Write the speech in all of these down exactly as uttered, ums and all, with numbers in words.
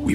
We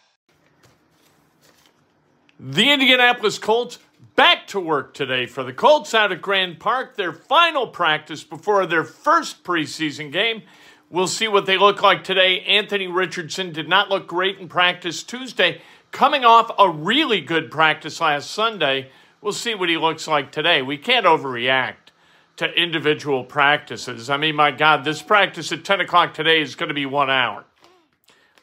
The Indianapolis Colts back to work today for the Colts out at Grand Park, their final practice before their first preseason game. We'll see what they look like today. Anthony Richardson did not look great in practice Tuesday, coming off a really good practice last Sunday. We'll see what he looks like today. We can't overreact to individual practices. I mean, my God, this practice at ten o'clock today is going to be one hour.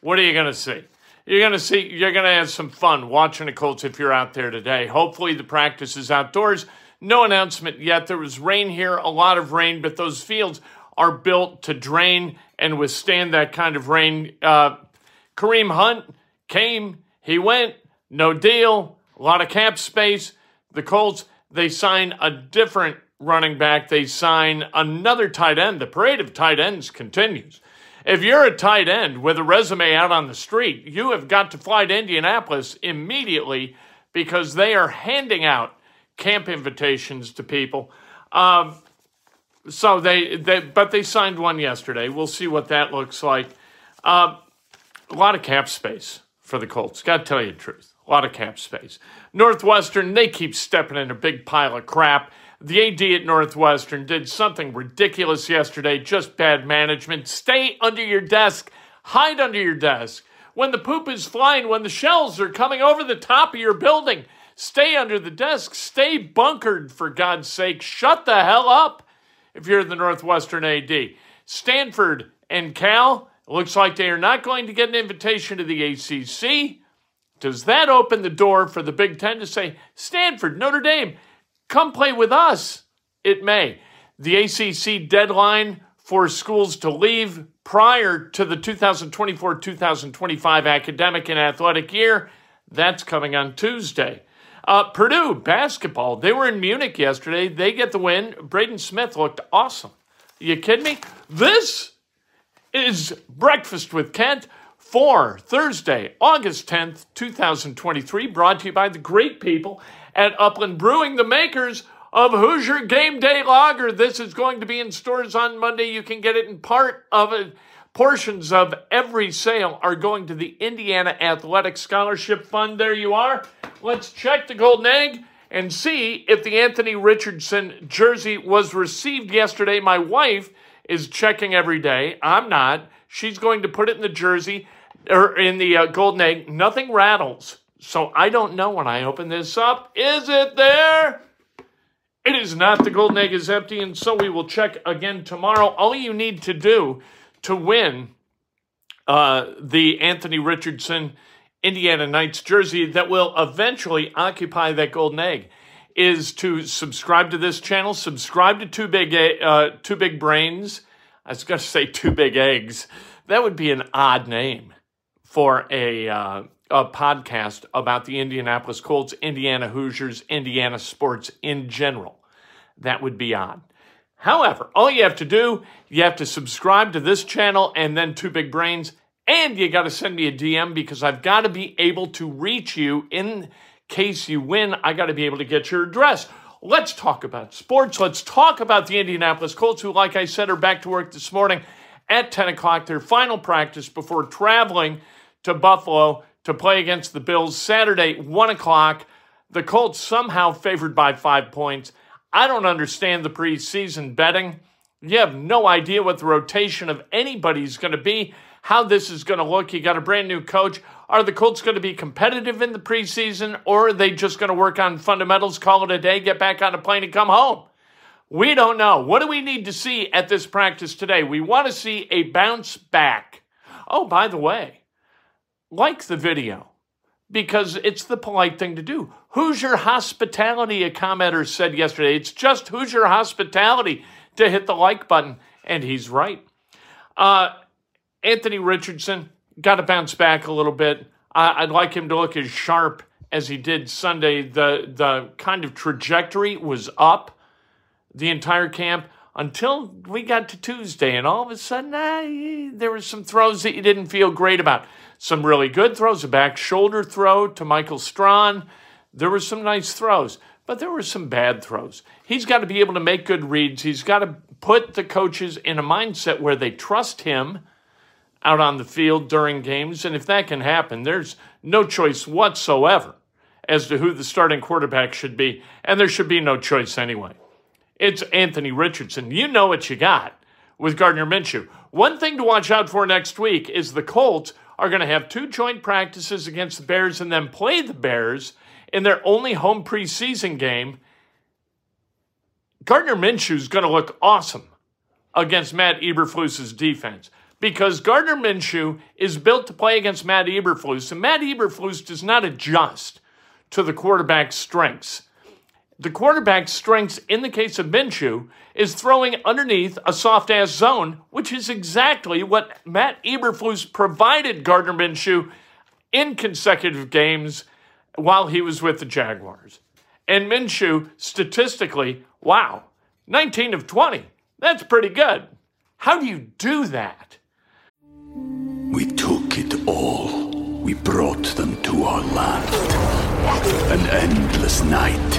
What are you going to see? You're going to see, you're going to have some fun watching the Colts if you're out there today. Hopefully the practice is outdoors. No announcement yet. There was rain here, a lot of rain, but those fields are built to drain and withstand that kind of rain. Uh, Kareem Hunt came, he went, no deal, a lot of cap space. The Colts, they sign a different running back. They sign another tight end. The parade of tight ends continues. If you're a tight end with a resume out on the street, you have got to fly to Indianapolis immediately because they are handing out camp invitations to people. Um, so they, they, but they signed one yesterday. We'll see what that looks like. Uh, a lot of cap space for the Colts. Got to tell you the truth. A lot of cap space. Northwestern, they keep stepping in a big pile of crap. The A D at Northwestern did something ridiculous yesterday, just bad management. Stay under your desk. Hide under your desk. When the poop is flying, when the shells are coming over the top of your building, stay under the desk. Stay bunkered, for God's sake. Shut the hell up if you're the Northwestern A D. Stanford and Cal, looks like they are not going to get an invitation to the A C C. Does that open the door for the Big Ten to say, Stanford, Notre Dame, come play with us? It may. The A C C deadline for schools to leave prior to the twenty twenty-four twenty twenty-five academic and athletic year, that's coming on Tuesday. Uh, Purdue basketball, they were in Munich yesterday. They get the win. Braden Smith looked awesome. Are you kidding me? This is Breakfast with Kent for Thursday, August tenth, twenty twenty-three, brought to you by the great people at Upland Brewing, the makers of Hoosier Game Day Lager. This is going to be in stores on Monday. You can get it in part of it. Portions of every sale are going to the Indiana Athletic Scholarship Fund. There you are. Let's check the golden egg and see if the Anthony Richardson jersey was received yesterday. My wife is checking every day. I'm not. She's going to put it in the jersey or in the uh, golden egg. Nothing rattles. So I don't know when I open this up. Is it there? It is not. The golden egg is empty, and so we will check again tomorrow. All you need to do to win uh, the Anthony Richardson Indiana Knights jersey that will eventually occupy that golden egg is to subscribe to this channel, subscribe to Two Big, uh, Two Big Brains. I was going to say Two Big Eggs. That would be an odd name for a... Uh, a podcast about the Indianapolis Colts, Indiana Hoosiers, Indiana sports in general. That would be odd. However, all you have to do, you have to subscribe to this channel and then Two Big Brains, and you got to send me a D M because I've got to be able to reach you in case you win. I got to be able to get your address. Let's talk about sports. Let's talk about the Indianapolis Colts, who, like I said, are back to work this morning at ten o'clock, their final practice before traveling to Buffalo to play against the Bills Saturday, one o'clock. The Colts somehow favored by five points. I don't understand the preseason betting. You have no idea what the rotation of anybody's going to be, how this is going to look. You got a brand new coach, Are the Colts going to be competitive in the preseason, or are they just going to work on fundamentals, call it a day, get back on a plane, and come home? We don't know. What do we need to see at this practice today? We want to see a bounce back. Oh, by the way, like the video, because it's the polite thing to do. Hoosier hospitality, a commenter said yesterday. It's just Hoosier hospitality to hit the like button, and he's right. Uh, Anthony Richardson got to bounce back a little bit. I- I'd like him to look as sharp as he did Sunday. The the kind of trajectory was up the entire camp until we got to Tuesday, and all of a sudden, ah, there were some throws that you didn't feel great about. Some really good throws, a back shoulder throw to Michael Strahan. There were some nice throws, but there were some bad throws. He's got to be able to make good reads. He's got to put the coaches in a mindset where they trust him out on the field during games, and if that can happen, there's no choice whatsoever as to who the starting quarterback should be, and there should be no choice anyway. It's Anthony Richardson. You know what you got with Gardner Minshew. One thing to watch out for next week is the Colts are going to have two joint practices against the Bears and then play the Bears in their only home preseason game. Gardner Minshew is going to look awesome against Matt Eberflus's defense, because Gardner Minshew is built to play against Matt Eberflus, and Matt Eberflus does not adjust to the quarterback's strengths. The quarterback's strengths, in the case of Minshew, is throwing underneath a soft-ass zone, which is exactly what Matt Eberflus provided Gardner Minshew in consecutive games while he was with the Jaguars. And Minshew, statistically, wow, nineteen of twenty. That's pretty good. How do you do that? We took it all. We brought them to our land. An endless night,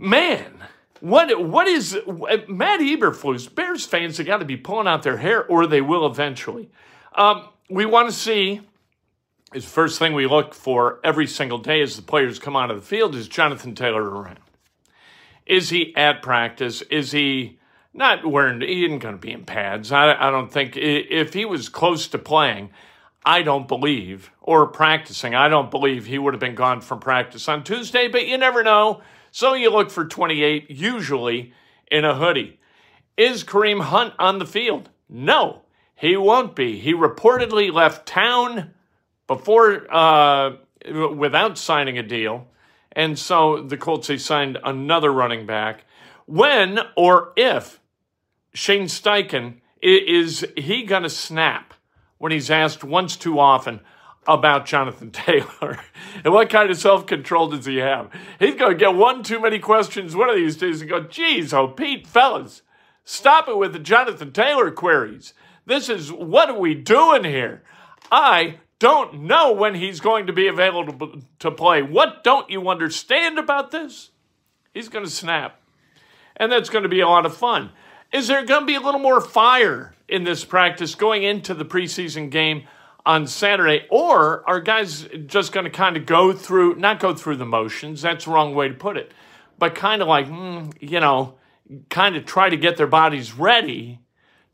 Man, what what is Matt Eberflus? Bears fans have got to be pulling out their hair, or they will eventually. Um, we want to see, is the first thing we look for every single day as the players come out of the field, is Jonathan Taylor around? Is he at practice? Is he not wearing, he isn't going to be in pads. I, I don't think, if he was close to playing, I don't believe, or practicing, I don't believe he would have been gone from practice on Tuesday, but you never know. So you look for twenty-eight, usually in a hoodie. Is Kareem Hunt on the field? No, he won't be. He reportedly left town before uh, without signing a deal, and so the Colts, they signed another running back. When or if Shane Steichen, is he going to snap when he's asked once too often about Jonathan Taylor? And what kind of self-control does he have? He's going to get one too many questions one of these days and go, geez, oh, Pete, fellas, stop it with the Jonathan Taylor queries. This is, what are we doing here? I don't know when he's going to be available to play. What don't you understand about this? He's going to snap. And that's going to be a lot of fun. Is there going to be a little more fire in this practice going into the preseason game on Saturday, or are guys just going to kind of go through, not go through the motions, that's the wrong way to put it, but kind of like, mm, you know, kind of try to get their bodies ready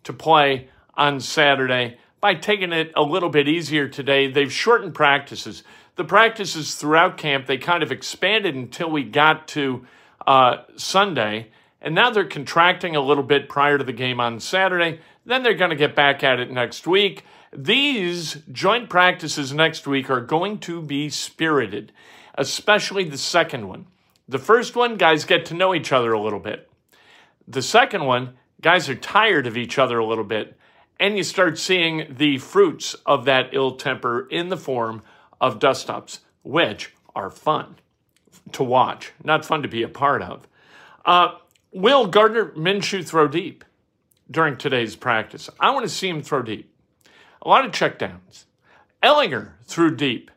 to play on Saturday by taking it a little bit easier today. They've shortened practices. The practices throughout camp, they kind of expanded until we got to uh, Sunday, and now they're contracting a little bit prior to the game on Saturday. Then they're going to get back at it next week. These joint practices next week are going to be spirited, especially the second one. The first one, guys get to know each other a little bit. The second one, guys are tired of each other a little bit, and you start seeing the fruits of that ill temper in the form of dust-ups, which are fun to watch, not fun to be a part of. Uh, will Gardner Minshew throw deep during today's practice? I want to see him throw deep. A lot of checkdowns. Ellinger threw deep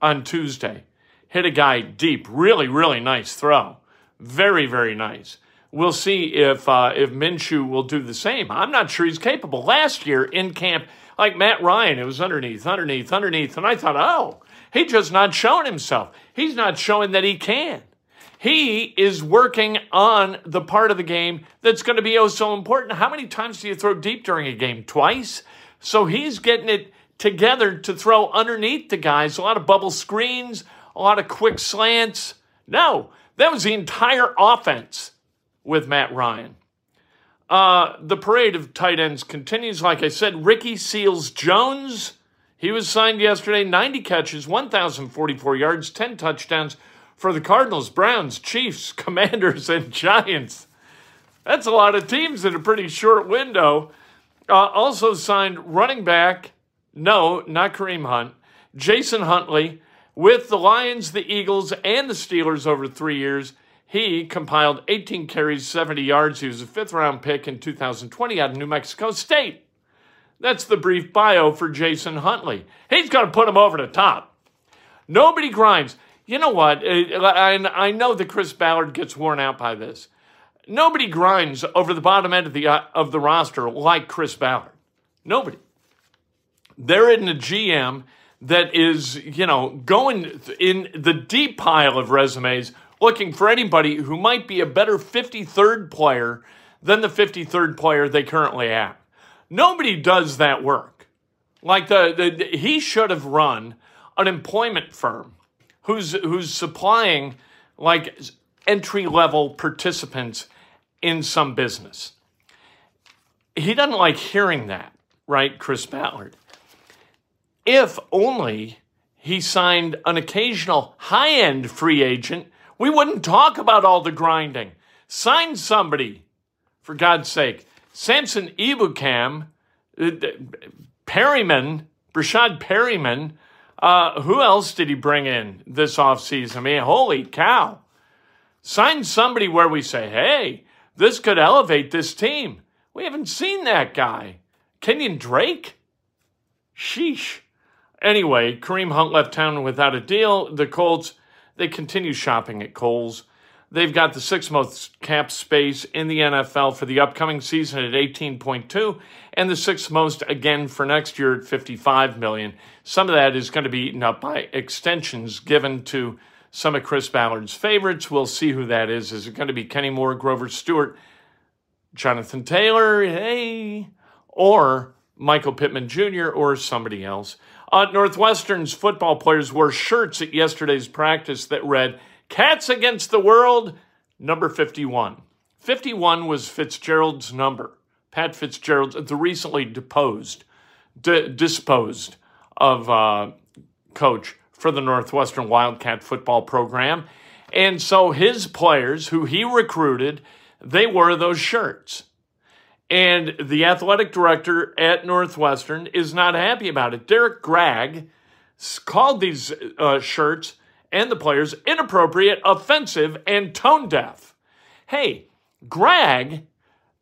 on Tuesday. Hit a guy deep. Really, really nice throw. Very, very nice. We'll see if uh, if Minshew will do the same. I'm not sure he's capable. Last year in camp, like Matt Ryan, it was underneath, underneath, underneath. And I thought, oh, he's just not showing himself. He's not showing that he can. He is working on the part of the game that's going to be oh so important. How many times do you throw deep during a game? Twice? So he's getting it together to throw underneath the guys. A lot of bubble screens, a lot of quick slants. No, that was the entire offense with Matt Ryan. Uh, the parade of tight ends continues. Like I said, Ricky Seals-Jones, he was signed yesterday, ninety catches, one thousand forty-four yards, ten touchdowns for the Cardinals, Browns, Chiefs, Commanders, and Giants. That's a lot of teams in a pretty short window. Uh, also signed running back, no, not Kareem Hunt, Jason Huntley, with the Lions, the Eagles, and the Steelers over three years. He compiled eighteen carries, seventy yards. He was a fifth-round pick in two thousand twenty out of New Mexico State. That's the brief bio for Jason Huntley. He's going to put him over the top. Nobody grinds. You know what? I know that Chris Ballard gets worn out by this. Nobody grinds over the bottom end of the of the roster like Chris Ballard. Nobody. They're in a G M that is, you know, going in the deep pile of resumes looking for anybody who might be a better fifty-third player than the fifty-third player they currently have. Nobody does that work. Like, the, the, the he should have run an employment firm who's who's supplying, like, entry-level participants in some business. He doesn't like hearing that, right, Chris Ballard? If only he signed an occasional high-end free agent, we wouldn't talk about all the grinding. Sign somebody, for God's sake. Samson Ebukam, Perryman, Brashad Perryman. Uh, who else did he bring in this offseason? I mean, holy cow. Sign somebody where we say, hey, this could elevate this team. We haven't seen that guy. Kenyon Drake? Sheesh. Anyway, Kareem Hunt left town without a deal. The Colts, they continue shopping at Kohl's. They've got the sixth most cap space in the N F L for the upcoming season at eighteen point two, and the sixth most again for next year at fifty-five million dollars. Some of that is going to be eaten up by extensions given to some of Chris Ballard's favorites. We'll see who that is. Is it going to be Kenny Moore, Grover Stewart, Jonathan Taylor, hey, or Michael Pittman Junior, or somebody else? Uh, Northwestern's football players wore shirts at yesterday's practice that read, Cats Against the World, number fifty-one. fifty-one was Fitzgerald's number. Pat Fitzgerald, the recently deposed, d- disposed of uh, coach for the Northwestern Wildcat football program. And so his players, who he recruited, they wore those shirts. And the athletic director at Northwestern is not happy about it. Derek Gragg called these uh, shirts and the players inappropriate, offensive, and tone-deaf. Hey, Gragg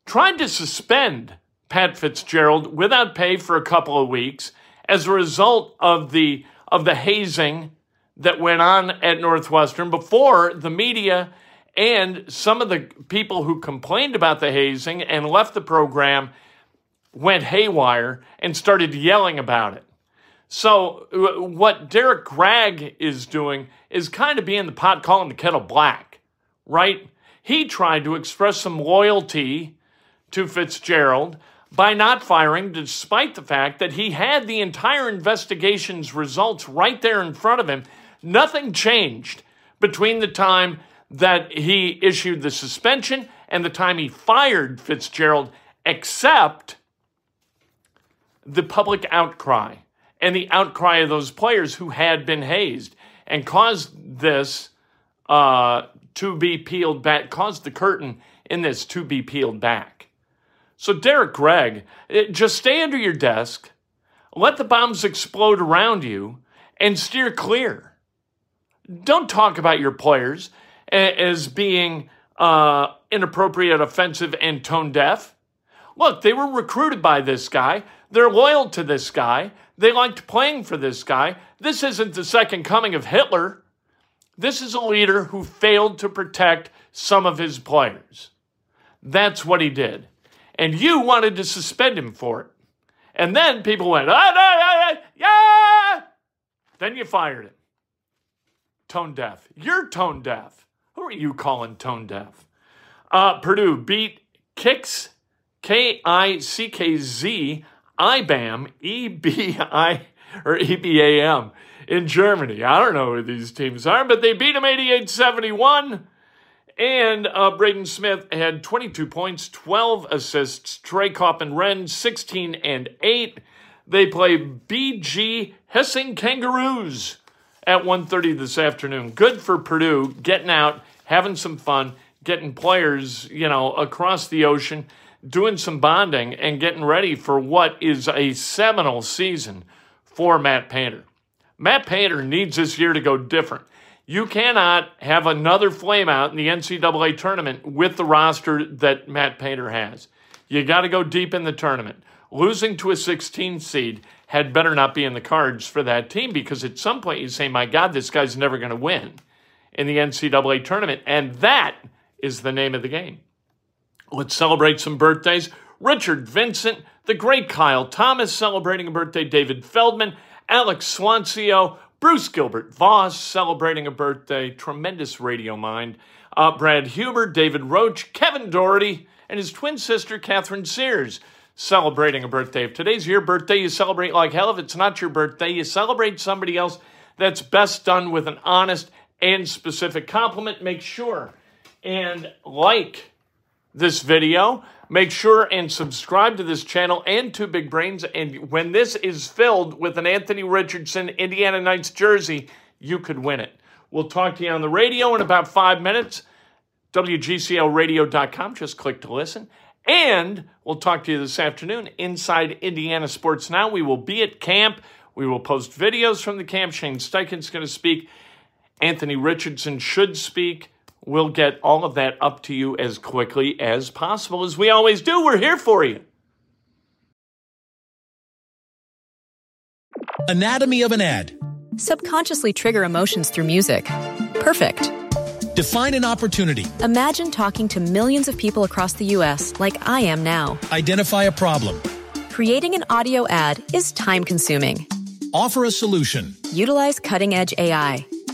tried to suspend Pat Fitzgerald without pay for a couple of weeks as a result of the, of the hazing that went on at Northwestern before the media and some of the people who complained about the hazing and left the program went haywire and started yelling about it. So what Derek Gragg is doing is kind of being the pot calling the kettle black, right? he tried to express some loyalty to Fitzgerald by not firing, despite the fact that he had the entire investigation's results right there in front of him. Nothing changed between the time that he issued the suspension and the time he fired Fitzgerald, except the public outcry and the outcry of those players who had been hazed and caused this uh, to be peeled back, caused the curtain in this to be peeled back. So Derek Gragg, just stay under your desk, let the bombs explode around you, and steer clear. Don't talk about your players as being uh, inappropriate, offensive, and tone deaf. Look, they were recruited by this guy. They're loyal to this guy. They liked playing for this guy. This isn't the second coming of Hitler. This is a leader who failed to protect some of his players. That's what he did. And you wanted to suspend him for it. And then people went, ah, ah, ah, ah, yeah! Then you fired him. Tone deaf. You're tone deaf. Who are you calling tone deaf? Uh, Purdue beat Kicks, K I C K Z, I B A M, E B I, or E B A M in Germany. I don't know who these teams are, but they beat them eighty-eight seventy-one. And uh, Braden Smith had twenty-two points, twelve assists. Trey Coppin Wren, sixteen and eight. They play B G Hissing Kangaroos at one thirty this afternoon. Good for Purdue, getting out, having some fun, getting players, you know, across the ocean, doing some bonding, and getting ready for what is a seminal season for Matt Painter. Matt Painter needs this year to go different. You cannot have another flameout in the N C double A tournament with the roster that Matt Painter has. You got to go deep in the tournament. Losing to a sixteen seed had better not be in the cards for that team, because at some point you say, my God, this guy's never going to win in the N C double A tournament. And that is the name of the game. Let's celebrate some birthdays. Richard Vincent, the great Kyle Thomas celebrating a birthday, David Feldman, Alex Swancio, Bruce Gilbert Voss celebrating a birthday, tremendous radio mind, uh, Brad Huber, David Roach, Kevin Doherty, and his twin sister, Catherine Sears, celebrating a birthday. If today's your birthday, you celebrate like hell. If it's not your birthday, you celebrate somebody else. That's best done with an honest and specific compliment. Make sure and like this video. Make sure and subscribe to this channel and Two Big Brains. And when this is filled with an Anthony Richardson Indiana Knights jersey, you could win it. We'll talk to you on the radio in about five minutes. W G C L radio dot com. Just click to listen. And we'll talk to you this afternoon inside Indiana Sports Now. We will be at camp. We will post videos from the camp. Shane Steichen's going to speak. Anthony Richardson should speak. We'll get all of that up to you as quickly as possible. As we always do, we're here for you. Anatomy of an ad. Subconsciously trigger emotions through music. Perfect. Define an opportunity. Imagine talking to millions of people across the U S like I am now. Identify a problem. Creating an audio ad is time-consuming. Offer a solution. Utilize cutting-edge A I.